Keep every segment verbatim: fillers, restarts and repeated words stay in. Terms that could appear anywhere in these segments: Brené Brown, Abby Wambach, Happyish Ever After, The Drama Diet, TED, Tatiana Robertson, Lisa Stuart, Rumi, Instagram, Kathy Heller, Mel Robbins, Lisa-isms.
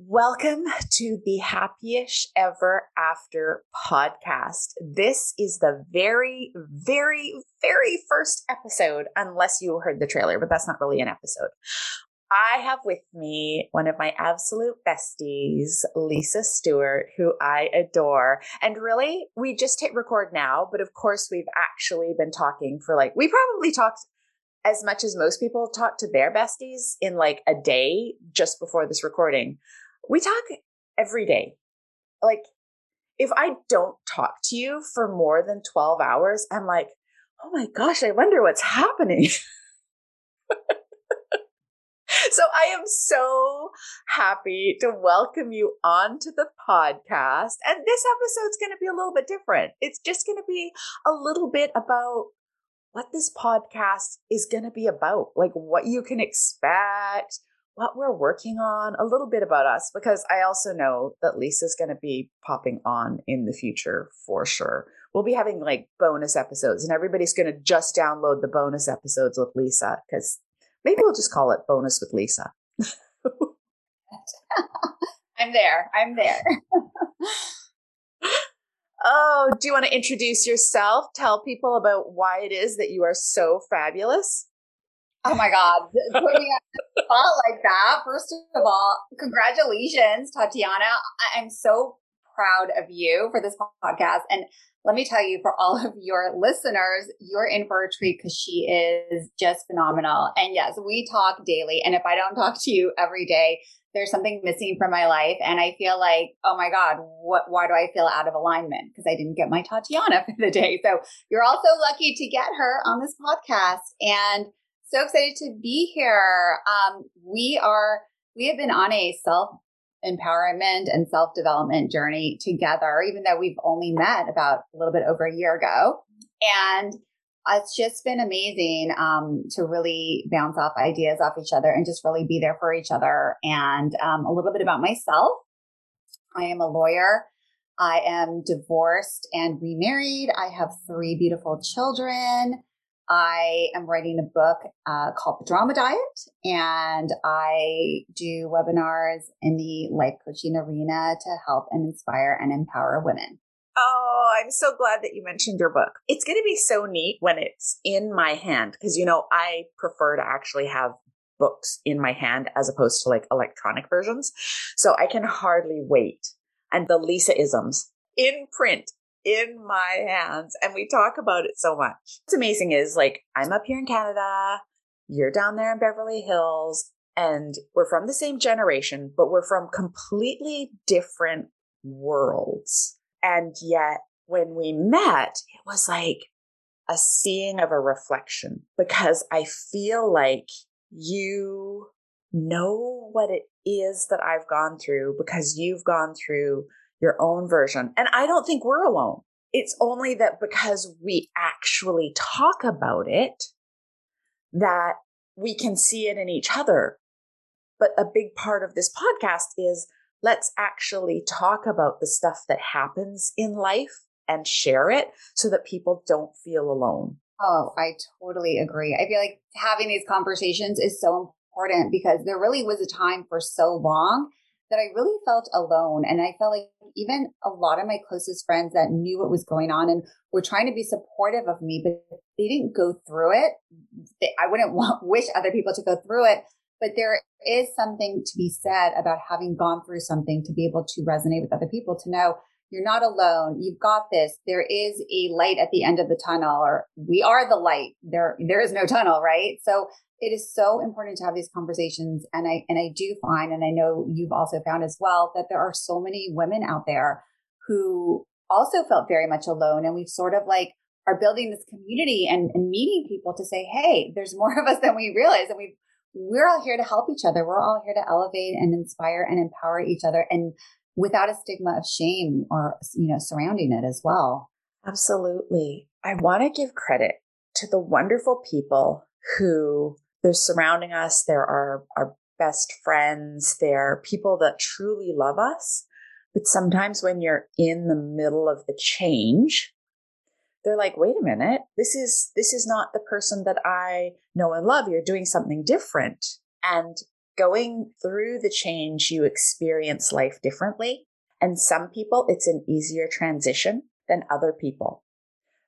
Welcome to the Happyish Ever After podcast. This is the very, very, very first episode, unless you heard the trailer, but that's not really an episode. I have with me one of my absolute besties, Lisa Stuart, who I adore. And really, we just hit record now, but of course, we've actually been talking for like, we probably talked as much as most people talk to their besties in like a day just before this recording. We talk every day. Like, if I don't talk to you for more than twelve hours, I'm like, oh my gosh, I wonder what's happening. So I am so happy to welcome you onto the podcast. And this episode's going to be a little bit different. It's just going to be a little bit about what this podcast is going to be about, like what you can expect, what we're working on, a little bit about us, because I also know that Lisa's going to be popping on in the future for sure. We'll be having like bonus episodes, and everybody's going to just download the bonus episodes with Lisa, because maybe we'll just call it Bonus with Lisa. I'm there. I'm there. Oh, do you want to introduce yourself? Tell people about why it is that you are so fabulous. Oh my God. Putting me on the spot like that. First of all, congratulations, Tatiana. I'm so proud of you for this podcast. And let me tell you, for all of your listeners, you're in for a treat because she is just phenomenal. And yes, we talk daily. And if I don't talk to you every day, there's something missing from my life. And I feel like, oh my God, what, why do I feel out of alignment? Because I didn't get my Tatiana for the day. So you're also lucky to get her on this podcast. And so excited to be here. Um, we are, we have been on a self-empowerment and self-development journey together, even though we've only met about a little bit over a year ago. And it's just been amazing um, to really bounce off ideas off each other and just really be there for each other. And um, a little bit about myself. I am a lawyer. I am divorced and remarried. I have three beautiful children. I am writing a book uh, called The Drama Diet, and I do webinars in the life coaching arena to help and inspire and empower women. Oh, I'm so glad that you mentioned your book. It's going to be so neat when it's in my hand, because, you know, I prefer to actually have books in my hand as opposed to like electronic versions. So I can hardly wait. And the Lisa-isms in print in my hands. And we talk about it so much. What's amazing is like, I'm up here in Canada, you're down there in Beverly Hills, and we're from the same generation, but we're from completely different worlds. And yet when we met, it was like a seeing of a reflection, because I feel like you know what it is that I've gone through because you've gone through your own version. And I don't think we're alone. It's only that because we actually talk about it, that we can see it in each other. But a big part of this podcast is let's actually talk about the stuff that happens in life and share it so that people don't feel alone. Oh, I totally agree. I feel like having these conversations is so important, because there really was a time for so long that I really felt alone. And I felt like even a lot of my closest friends that knew what was going on and were trying to be supportive of me, but they didn't go through it. They, I wouldn't want, wish other people to go through it. But there is something to be said about having gone through something to be able to resonate with other people, to know you're not alone. You've got this. There is a light at the end of the tunnel, or we are the light. There, there is no tunnel, right? So it is so important to have these conversations. And I, and I do find, and I know you've also found as well, that there are so many women out there who also felt very much alone. And we've sort of like, are building this community and, and meeting people to say, hey, there's more of us than we realize. And we've, we're all here to help each other. We're all here to elevate and inspire and empower each other, and without a stigma of shame or, you know, surrounding it as well. Absolutely. I want to give credit to the wonderful people who they're surrounding us. They're our, our best friends. They're people that truly love us. But sometimes when you're in the middle of the change, they're like, wait a minute, this is, this is not the person that I know and love. You're doing something different. And going through the change, you experience life differently. And some people, it's an easier transition than other people.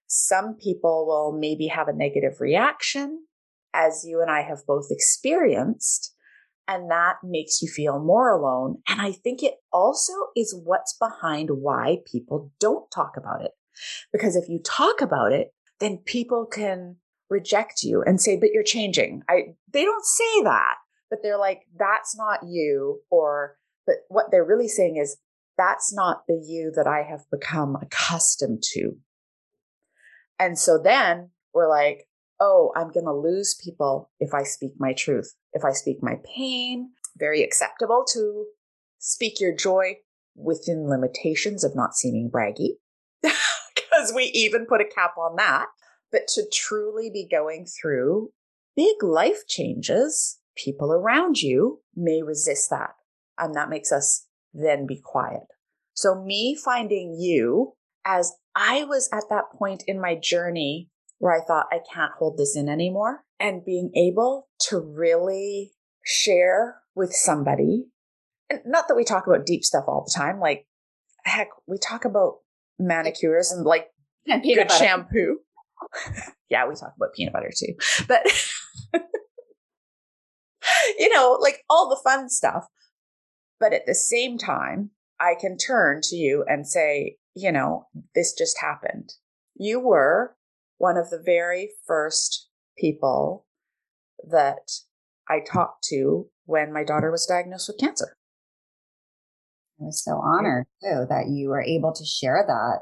Some people will maybe have a negative reaction, as you and I have both experienced, and that makes you feel more alone. And I think it also is what's behind why people don't talk about it. Because if you talk about it, then people can reject you and say, but you're changing. I, they don't say that, but they're like, that's not you. Or, but what they're really saying is, that's not the you that I have become accustomed to. And so then we're like, oh, I'm going to lose people if I speak my truth, if I speak my pain. Very acceptable to speak your joy within limitations of not seeming braggy, because we even put a cap on that. But to truly be going through big life changes, people around you may resist that. And that makes us then be quiet. So me finding you, as I was at that point in my journey where I thought I can't hold this in anymore, and being able to really share with somebody. And not that we talk about deep stuff all the time. Like, heck, we talk about manicures and like and good butter. Shampoo. Yeah, we talk about peanut butter too. But, you know, like all the fun stuff. But at the same time, I can turn to you and say, you know, this just happened. You were one of the very first people that I talked to when my daughter was diagnosed with cancer. I was so honored, too, that you were able to share that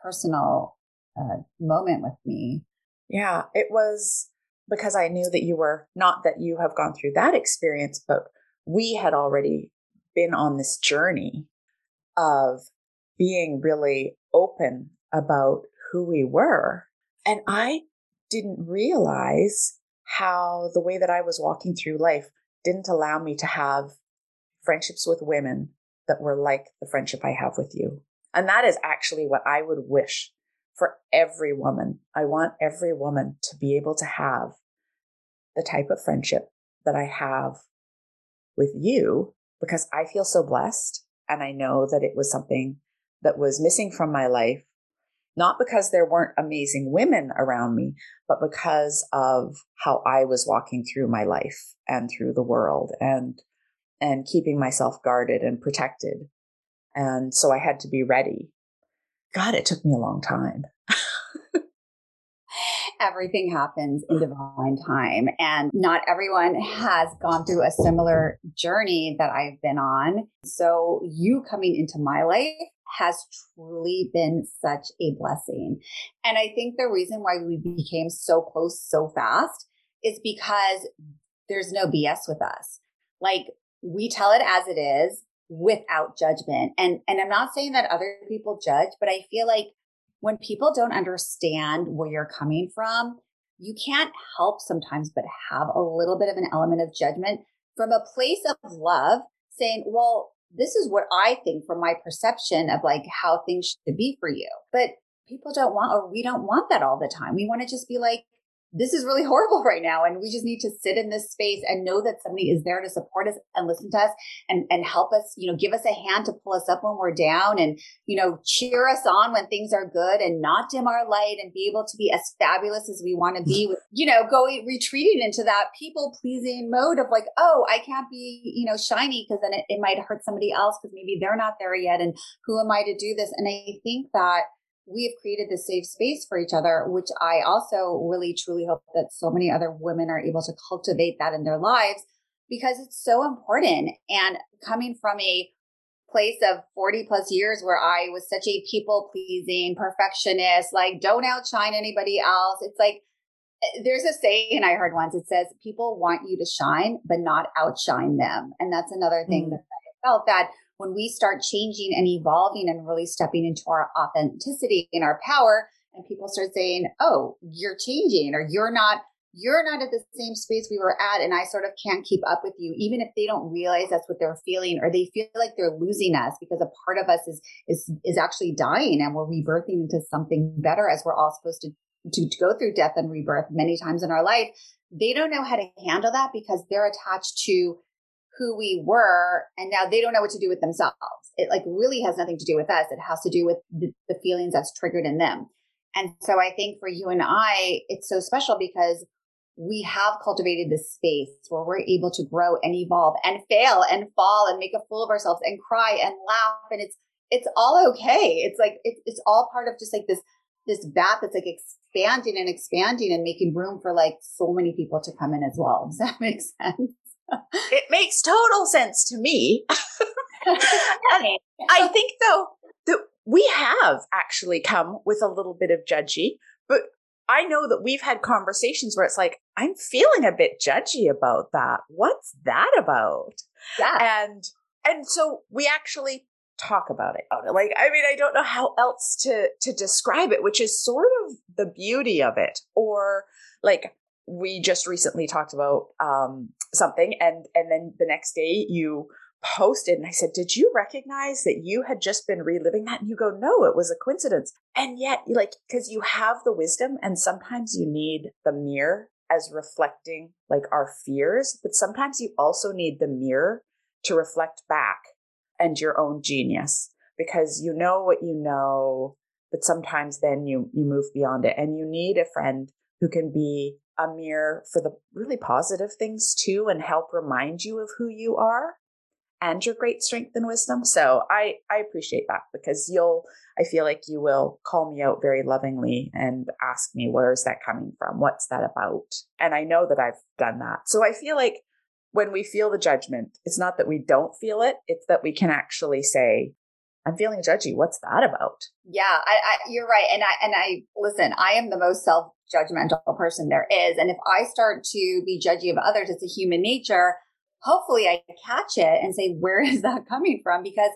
personal uh, moment with me. Yeah, it was because I knew that you were, not that you have gone through that experience, but we had already been on this journey of being really open about who we were. And I didn't realize how the way that I was walking through life didn't allow me to have friendships with women that were like the friendship I have with you. And that is actually what I would wish for every woman. I want every woman to be able to have the type of friendship that I have with you, because I feel so blessed. And I know that it was something that was missing from my life, not because there weren't amazing women around me, but because of how I was walking through my life and through the world and and keeping myself guarded and protected. And so I had to be ready. God, it took me a long time. Everything happens in divine time. And not everyone has gone through a similar journey that I've been on. So you coming into my life has truly been such a blessing. And I think the reason why we became so close so fast is because there's no B S with us. Like, we tell it as it is without judgment. And, and I'm not saying that other people judge, but I feel like when people don't understand where you're coming from, you can't help sometimes but have a little bit of an element of judgment from a place of love, saying, well, this is what I think from my perception of like how things should be for you. But people don't want, or we don't want that all the time. We want to just be like, this is really horrible right now. And we just need to sit in this space and know that somebody is there to support us and listen to us and, and help us, you know, give us a hand to pull us up when we're down and, you know, cheer us on when things are good and not dim our light and be able to be as fabulous as we want to be, with, you know, going, retreating into that people pleasing mode of like, oh, I can't be, you know, shiny because then it, it might hurt somebody else because maybe they're not there yet. And who am I to do this? And I think that we have created this safe space for each other, which I also really, truly hope that so many other women are able to cultivate that in their lives, because it's so important. And coming from a place of forty plus years where I was such a people pleasing perfectionist, like don't outshine anybody else. It's like, there's a saying I heard once, it says, people want you to shine, but not outshine them. And that's another thing mm-hmm. that I felt that when we start changing and evolving and really stepping into our authenticity and our power, and people start saying, oh, you're changing, or you're not, you're not at the same space we were at. And I sort of can't keep up with you, even if they don't realize that's what they're feeling, or they feel like they're losing us because a part of us is, is, is actually dying and we're rebirthing into something better, as we're all supposed to, to, to go through death and rebirth many times in our life. They don't know how to handle that because they're attached to who we were, and now they don't know what to do with themselves. It like really has nothing to do with us. It has to do with the, the feelings that's triggered in them. And so I think for you and I, it's so special because we have cultivated this space where we're able to grow and evolve and fail and fall and make a fool of ourselves and cry and laugh. And it's, it's all okay. It's like, it, it's all part of just like this, this bath that's like expanding and expanding and making room for like so many people to come in as well. Does that make sense? It makes total sense to me. And I think though that we have actually come with a little bit of judgy, but I know that we've had conversations where it's like, I'm feeling a bit judgy about that. What's that about? Yeah. And, and so we actually talk about it. Like, I mean, I don't know how else to, to describe it, which is sort of the beauty of it. Or like, we just recently talked about um, something and, and then the next day you posted and I said, did you recognize that you had just been reliving that? And you go, no, it was a coincidence. And yet like, cause you have the wisdom and sometimes you need the mirror as reflecting like our fears, but sometimes you also need the mirror to reflect back and your own genius because you know what you know, but sometimes then you, you move beyond it and you need a friend who can be a mirror for the really positive things too and help remind you of who you are and your great strength and wisdom. So I, I appreciate that because you'll, I feel like you will call me out very lovingly and ask me, where is that coming from? What's that about? And I know that I've done that. So I feel like when we feel the judgment, it's not that we don't feel it. It's that we can actually say, I'm feeling judgy. What's that about? Yeah, I, I, you're right. And I, and I, listen, I am the most self-judgmental person there is. And if I start to be judgy of others, it's a human nature. Hopefully I catch it and say, where is that coming from? Because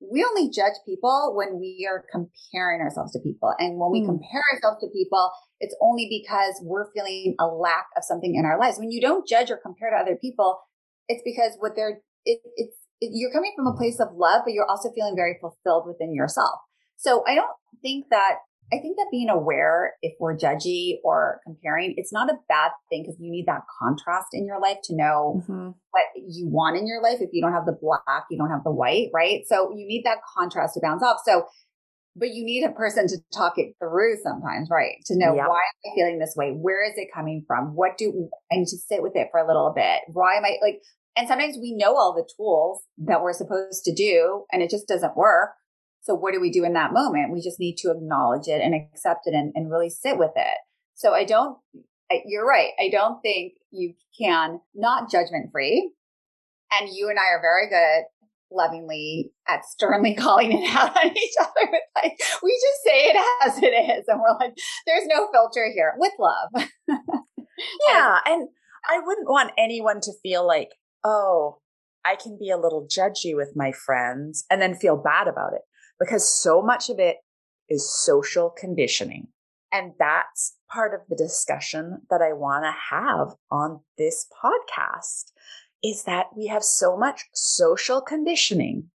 we only judge people when we are comparing ourselves to people. And when we compare ourselves to people, it's only because we're feeling a lack of something in our lives. When you don't judge or compare to other people, it's because what they're, it, it's, it, you're coming from a place of love, but you're also feeling very fulfilled within yourself. So I don't think that, I think that being aware if we're judgy or comparing, it's not a bad thing because you need that contrast in your life to know mm-hmm. what you want in your life. If you don't have the black, you don't have the white, right? So you need that contrast to bounce off. So, but you need a person to talk it through sometimes, right? To know yep. why am I feeling this way? Where is it coming from? What do I need to sit with it for a little bit? Why am I like, and sometimes we know all the tools that we're supposed to do and it just doesn't work. So what do we do in that moment? We just need to acknowledge it and accept it and, and really sit with it. So I don't, I, you're right. I don't think you can not judgment free. And you and I are very good, lovingly, at sternly calling it out on each other. It's like, we just say it as it is. And we're like, there's no filter here with love. Yeah. And I wouldn't want anyone to feel like, oh, I can be a little judgy with my friends and then feel bad about it. Because so much of it is social conditioning. And that's part of the discussion that I want to have on this podcast is that we have so much social conditioning.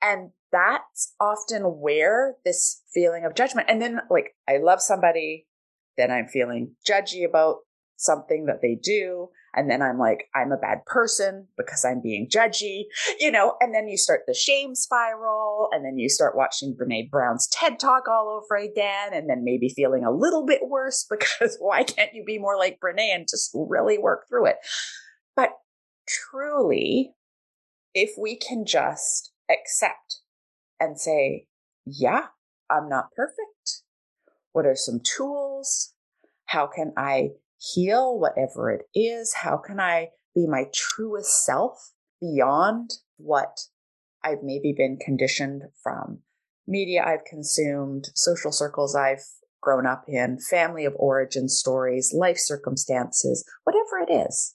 And that's often where this feeling of judgment. And then like, I love somebody, then I'm feeling judgy about something that they do. And then I'm like, I'm a bad person because I'm being judgy, you know, and then you start the shame spiral and then you start watching Brené Brown's TED Talk all over again. And then maybe feeling a little bit worse because why can't you be more like Brené and just really work through it? But truly, if we can just accept and say, yeah, I'm not perfect. What are some tools? How can I heal whatever it is? How can I be my truest self beyond what I've maybe been conditioned from media I've consumed, social circles I've grown up in, family of origin stories, life circumstances, whatever it is,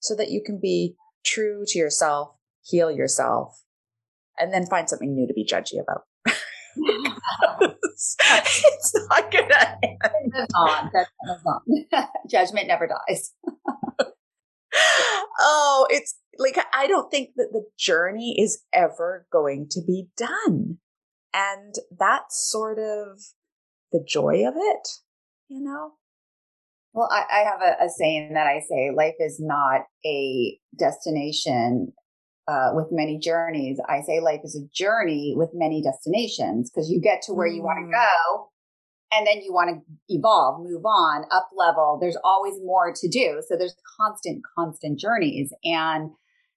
so that you can be true to yourself, heal yourself, and then find something new to be judgy about. It's not going to end. On. On. Judgment never dies. Oh, it's like, I don't think that the journey is ever going to be done. And that's sort of the joy of it, you know? Well, I, I have a, a saying that I say, life is not a destination uh, with many journeys. I say life is a journey with many destinations, because you get to where you want to go and then you want to evolve, move on, up level. There's always more to do. So there's constant, constant journeys. And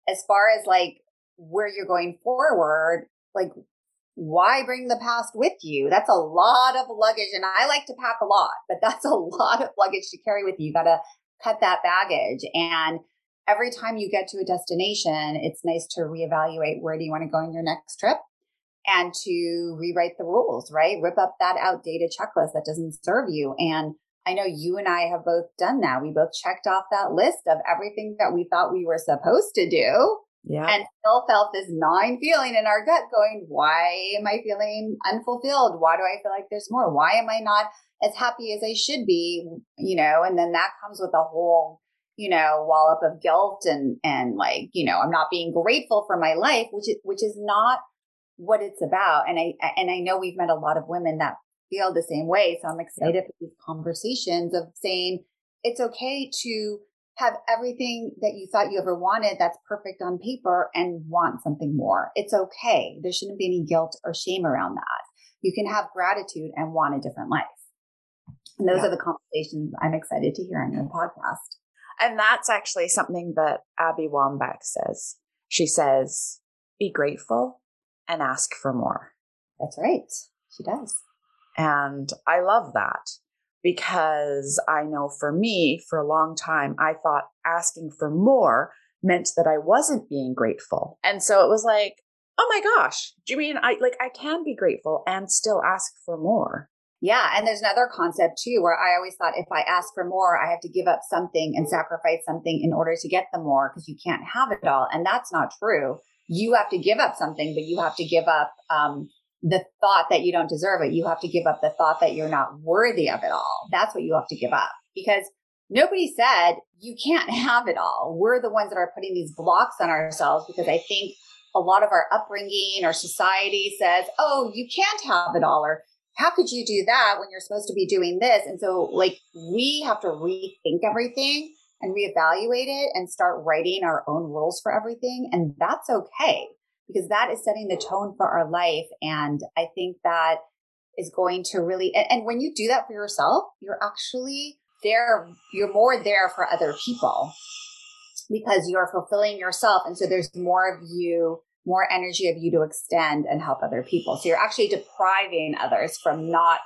as far as like where you're going forward, like, why bring the past with you? That's a lot of luggage. And I like to pack a lot, but that's a lot of luggage to carry with you. You got to cut that baggage. And every time you get to a destination, it's nice to reevaluate, where do you want to go on your next trip, and to rewrite the rules, right? Rip up that outdated checklist that doesn't serve you. And I know you and I have both done that. We both checked off that list of everything that we thought we were supposed to do. Yeah. And still felt this gnawing feeling in our gut going, why am I feeling unfulfilled? Why do I feel like there's more? Why am I not as happy as I should be? You know, and then that comes with a whole, you know, wallop of guilt and, and like, you know, I'm not being grateful for my life, which is, which is not what it's about. And I, and I know we've met a lot of women that feel the same way. So I'm excited yep. for these conversations of saying it's okay to have everything that you thought you ever wanted that's perfect on paper and want something more. It's okay. There shouldn't be any guilt or shame around that. You can have gratitude and want a different life. And those yeah. are the conversations I'm excited to hear on your podcast. And that's actually something that Abby Wambach says. She says, be grateful and ask for more. That's right. She does. And I love that. Because I know for me, for a long time, I thought asking for more meant that I wasn't being grateful. And so it was like, oh my gosh, do you mean I like I can be grateful and still ask for more? Yeah. And there's another concept too, where I always thought if I ask for more, I have to give up something and sacrifice something in order to get the more, because you can't have it all. And that's not true. You have to give up something, but you have to give up um the thought that you don't deserve it. You have to give up the thought that you're not worthy of it all. That's what you have to give up, because nobody said you can't have it all. We're the ones that are putting these blocks on ourselves, because I think a lot of our upbringing or society says, oh, you can't have it all, or how could you do that when you're supposed to be doing this? And so like we have to rethink everything and reevaluate it and start writing our own rules for everything. And that's okay. Because that is setting the tone for our life. And I think that is going to really, and, and when you do that for yourself, you're actually there, you're more there for other people, because you're fulfilling yourself. And so there's more of you, more energy of you to extend and help other people. So you're actually depriving others from not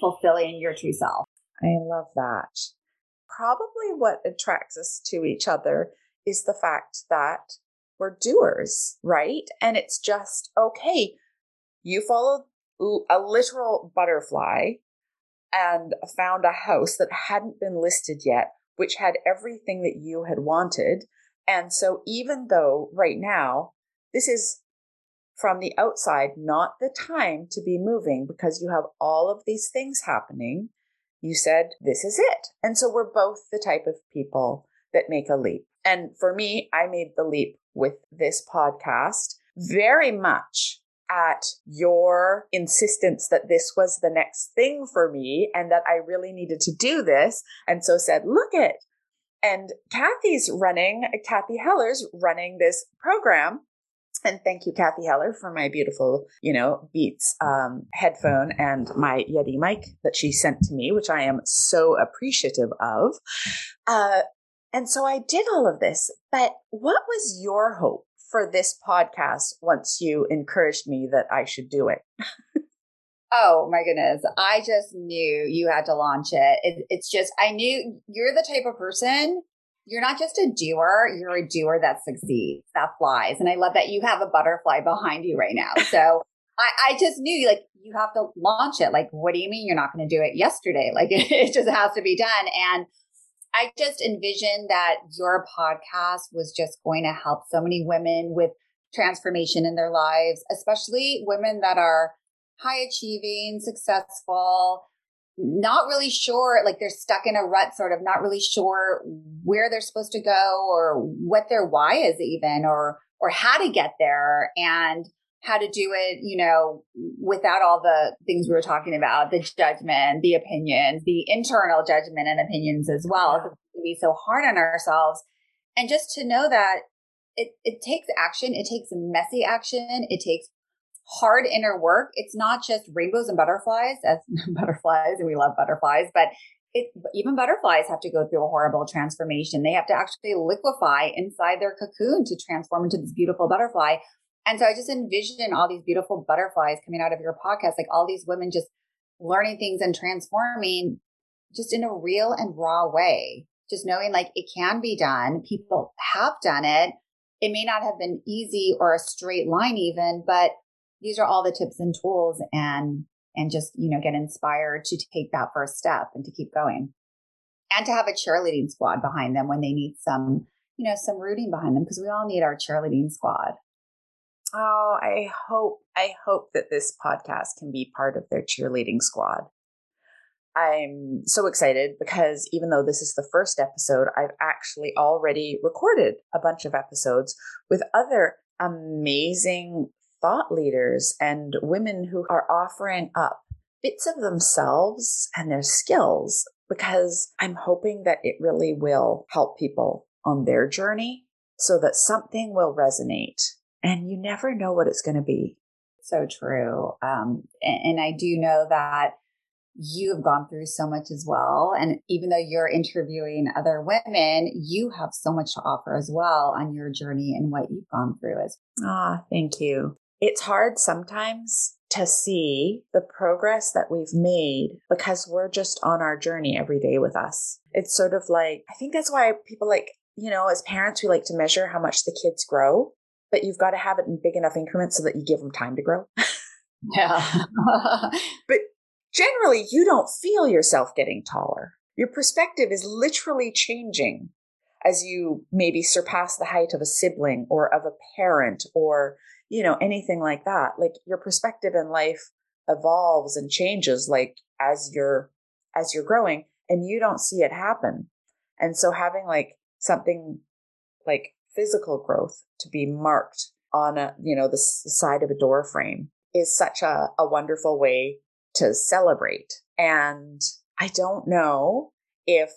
fulfilling your true self. I love that. Probably what attracts us to each other is the fact that we're doers, right? And it's just, okay, you followed a literal butterfly and found a house that hadn't been listed yet, which had everything that you had wanted. And so even though right now, this is from the outside, not the time to be moving, because you have all of these things happening, you said, this is it. And so we're both the type of people that make a leap. And for me, I made the leap with this podcast very much at your insistence that this was the next thing for me and that I really needed to do this. And so said, look it. And Kathy's running, Kathy Heller's running this program. And thank you, Kathy Heller, for my beautiful, you know, Beats um, headphone and my Yeti mic that she sent to me, which I am so appreciative of. Uh, And so I did all of this, but what was your hope for this podcast once you encouraged me that I should do it? Oh my goodness. I just knew you had to launch it. it. It's just, I knew you're the type of person, you're not just a doer, you're a doer that succeeds, that flies. And I love that you have a butterfly behind you right now. So I, I just knew like, you have to launch it. Like, what do you mean you're not going to do it yesterday? Like it, it just has to be done. And I just envisioned that your podcast was just going to help so many women with transformation in their lives, especially women that are high achieving, successful, not really sure, like they're stuck in a rut, sort of not really sure where they're supposed to go or what their why is even, or, or how to get there and how to do it, you know, without all the things we were talking about, the judgment, the opinions, the internal judgment and opinions as well. It's going to be so hard on ourselves. And just to know that it, it takes action. It takes messy action. It takes hard inner work. It's not just rainbows and butterflies, as butterflies, and we love butterflies, but it, even butterflies have to go through a horrible transformation. They have to actually liquefy inside their cocoon to transform into this beautiful butterfly. And so I just envision all these beautiful butterflies coming out of your podcast, like all these women just learning things and transforming just in a real and raw way. Just knowing like it can be done. People have done it. It may not have been easy or a straight line even, but these are all the tips and tools, and, and just, you know, get inspired to take that first step and to keep going and to have a cheerleading squad behind them when they need some, you know, some rooting behind them, because we all need our cheerleading squad. Oh, I hope, I hope that this podcast can be part of their cheerleading squad. I'm so excited because even though this is the first episode, I've actually already recorded a bunch of episodes with other amazing thought leaders and women who are offering up bits of themselves and their skills, because I'm hoping that it really will help people on their journey so that something will resonate. And you never know what it's going to be. So true. Um, and, and I do know that you have gone through so much as well. And even though you're interviewing other women, you have so much to offer as well on your journey and what you've gone through as well. Ah, thank you. It's hard sometimes to see the progress that we've made because we're just on our journey every day with us. It's sort of like, I think that's why people like, you know, as parents, we like to measure how much the kids grow. But you've got to have it in big enough increments so that you give them time to grow. Yeah. But generally, you don't feel yourself getting taller. Your perspective is literally changing as you maybe surpass the height of a sibling or of a parent or, you know, anything like that. Like your perspective in life evolves and changes like as you're, as you're growing, and you don't see it happen. And so having like something like physical growth to be marked on a, you know, the side of a door frame is such a, a wonderful way to celebrate. And I don't know if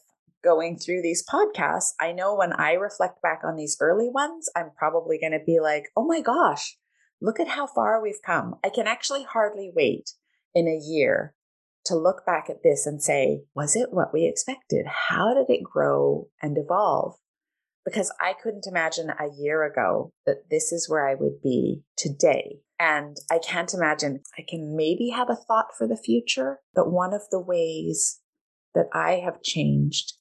going through these podcasts, I know when I reflect back on these early ones, I'm probably going to be like, oh my gosh, look at how far we've come. I can actually hardly wait in a year to look back at this and say, was it what we expected? How did it grow and evolve? Because I couldn't imagine a year ago that this is where I would be today. And I can't imagine. I can maybe have a thought for the future, but one of the ways that I have changed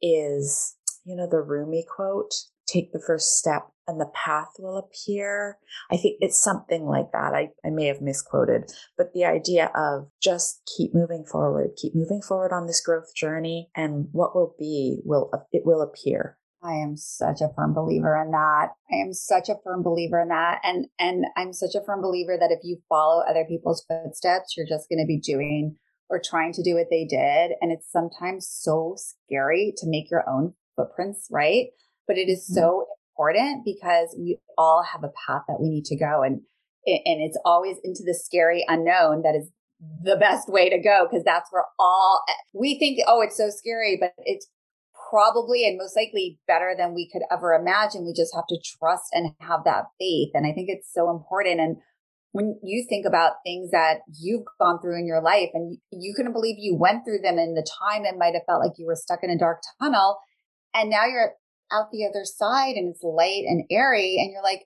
is, you know, the Rumi quote, take the first step and the path will appear. I think it's something like that. I, I may have misquoted, but the idea of just keep moving forward, keep moving forward on this growth journey, and what will be, will it will appear. I am such a firm believer in that. I am such a firm believer in that. And and I'm such a firm believer that if you follow other people's footsteps, you're just going to be doing or trying to do what they did. And it's sometimes so scary to make your own footprints, right? But it is so important because we all have a path that we need to go. And, and it's always into the scary unknown that is the best way to go, because that's where all, we think, oh, it's so scary, but it's probably and most likely better than we could ever imagine. We just have to trust and have that faith. And I think it's so important. And when you think about things that you've gone through in your life, and you couldn't believe you went through them, in the time it might have felt like you were stuck in a dark tunnel, and now you're out the other side and it's light and airy, and you're like,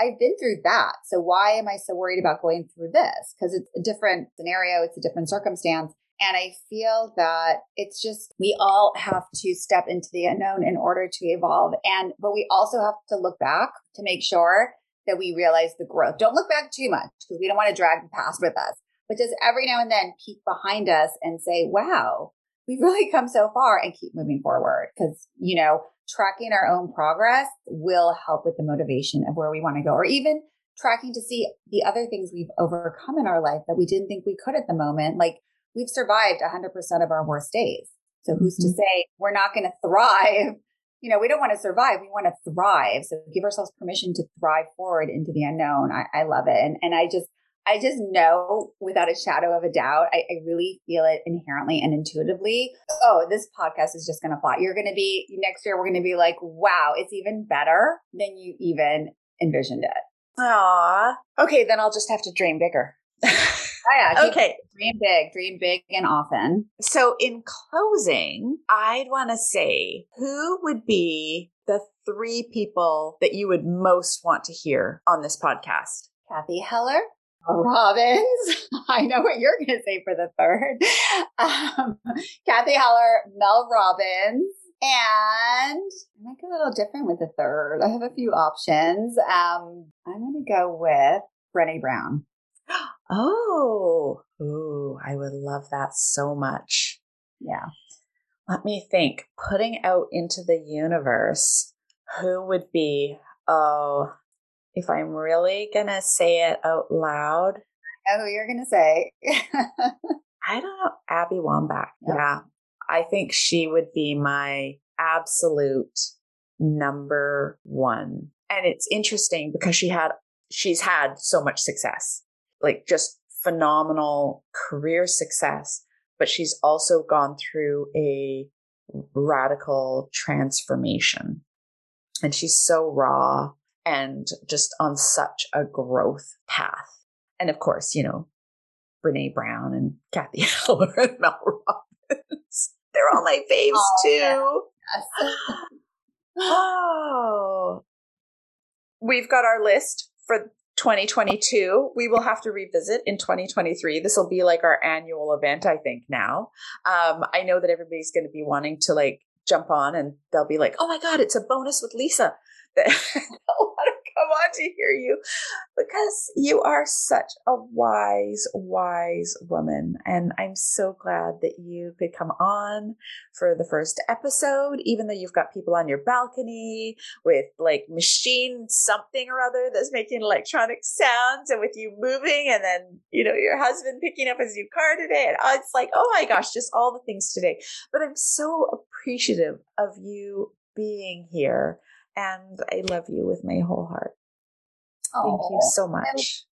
I've been through that. So why am I so worried about going through this? Because it's a different scenario, it's a different circumstance. And I feel that it's just, we all have to step into the unknown in order to evolve. And, but we also have to look back to make sure that we realize the growth. Don't look back too much, because we don't want to drag the past with us, but just every now and then peek behind us and say, wow, we've really come so far, and keep moving forward. Because, you know, tracking our own progress will help with the motivation of where we want to go, or even tracking to see the other things we've overcome in our life that we didn't think we could at the moment. Like, we've survived one hundred percent of our worst days. So who's mm-hmm. to say we're not going to thrive? You know, we don't want to survive. We want to thrive. So give ourselves permission to thrive forward into the unknown. I, I love it. And and I just, I just know without a shadow of a doubt, I, I really feel it inherently and intuitively. Oh, this podcast is just going to fly. You're going to be, next year, we're going to be like, wow, it's even better than you even envisioned it. Aww. Okay, then I'll just have to dream bigger. Oh, yeah. Okay. Dream big, dream big and often. So in closing, I'd want to say, who would be the three people that you would most want to hear on this podcast? Kathy Heller, Robbins. I know what you're going to say for the third. Um, Kathy Heller, Mel Robbins. And I might go a little different with the third. I have a few options. Um, I'm going to go with Brené Brown. Oh, ooh, I would love that so much. Yeah. Let me think. Putting out into the universe, who would be, oh, if I'm really going to say it out loud. I know who you're going to say. I don't know. Abby Wambach. Yeah. yeah. I think she would be my absolute number one. And it's interesting because she had, she's had so much success, like just phenomenal career success, but she's also gone through a radical transformation and she's so raw and just on such a growth path. And of course, you know, Brené Brown and Kathy Heller and Mel Robbins, they're all my faves oh, too. Yeah. Yes. Oh, we've got our list for twenty twenty-two. We will have to revisit in twenty twenty-three. This will be like our annual event, I think now. Um, I know that everybody's going to be wanting to like jump on and they'll be like, oh my God, it's a bonus with Lisa. They'll want to come on to hear you because you are such a wise, wise woman. And I'm so glad that you could come on for the first episode, even though you've got people on your balcony with like machine something or other that's making electronic sounds and with you moving and then, you know, your husband picking up his new car today. And it's like, oh my gosh, just all the things today. But I'm so appreciative of you being here. And I love you with my whole heart. Thank oh, you so much.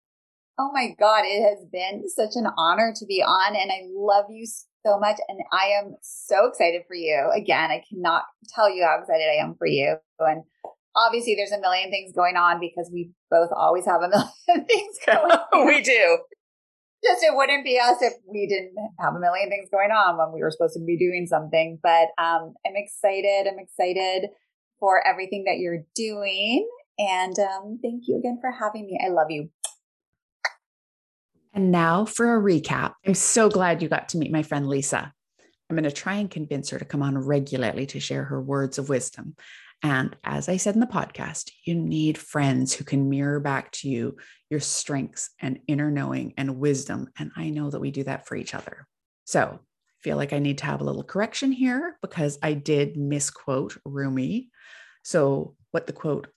Oh my God, it has been such an honor to be on. And I love you so much. And I am so excited for you. Again, I cannot tell you how excited I am for you. And obviously there's a million things going on because we both always have a million things going on. We do. Just it wouldn't be us if we didn't have a million things going on when we were supposed to be doing something. But um, I'm excited. I'm excited. For everything that you're doing. And um, thank you again for having me. I love you. And now for a recap. I'm so glad you got to meet my friend Lisa. I'm going to try and convince her to come on regularly to share her words of wisdom. And as I said in the podcast, you need friends who can mirror back to you your strengths and inner knowing and wisdom. And I know that we do that for each other. So I feel like I need to have a little correction here because I did misquote Rumi. So what the quote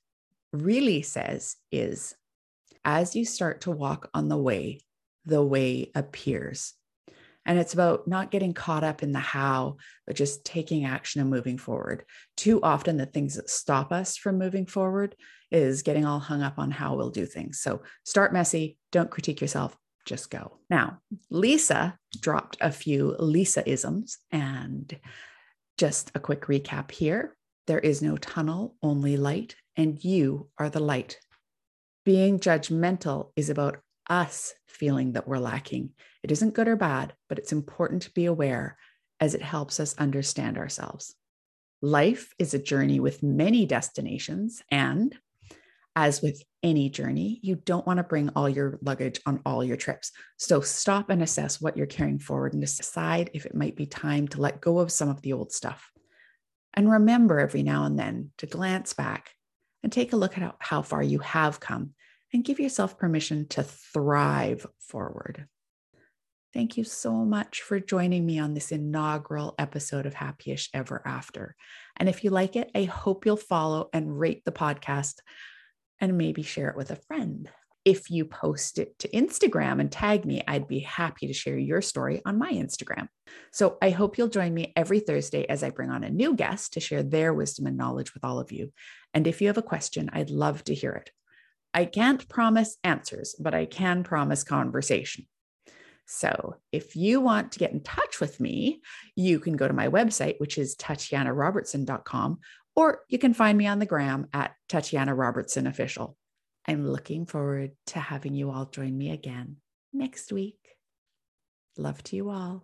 really says is, as you start to walk on the way, the way appears. And it's about not getting caught up in the how, but just taking action and moving forward. Too often the things that stop us from moving forward is getting all hung up on how we'll do things. So start messy, don't critique yourself, just go. Now, Lisa dropped a few Lisa-isms and just a quick recap here. There is no tunnel, only light, and you are the light. Being judgmental is about us feeling that we're lacking. It isn't good or bad, but it's important to be aware as it helps us understand ourselves. Life is a journey with many destinations, and as with any journey, you don't want to bring all your luggage on all your trips. So stop and assess what you're carrying forward and decide if it might be time to let go of some of the old stuff. And remember every now and then to glance back and take a look at how, how far you have come and give yourself permission to thrive forward. Thank you so much for joining me on this inaugural episode of Happy-ish Ever After. And if you like it, I hope you'll follow and rate the podcast and maybe share it with a friend. If you post it to Instagram and tag me, I'd be happy to share your story on my Instagram. So I hope you'll join me every Thursday as I bring on a new guest to share their wisdom and knowledge with all of you. And if you have a question, I'd love to hear it. I can't promise answers, but I can promise conversation. So if you want to get in touch with me, you can go to my website, which is tatiana robertson dot com, or you can find me on the gram at Tatiana Robertson Official. I'm looking forward to having you all join me again next week. Love to you all.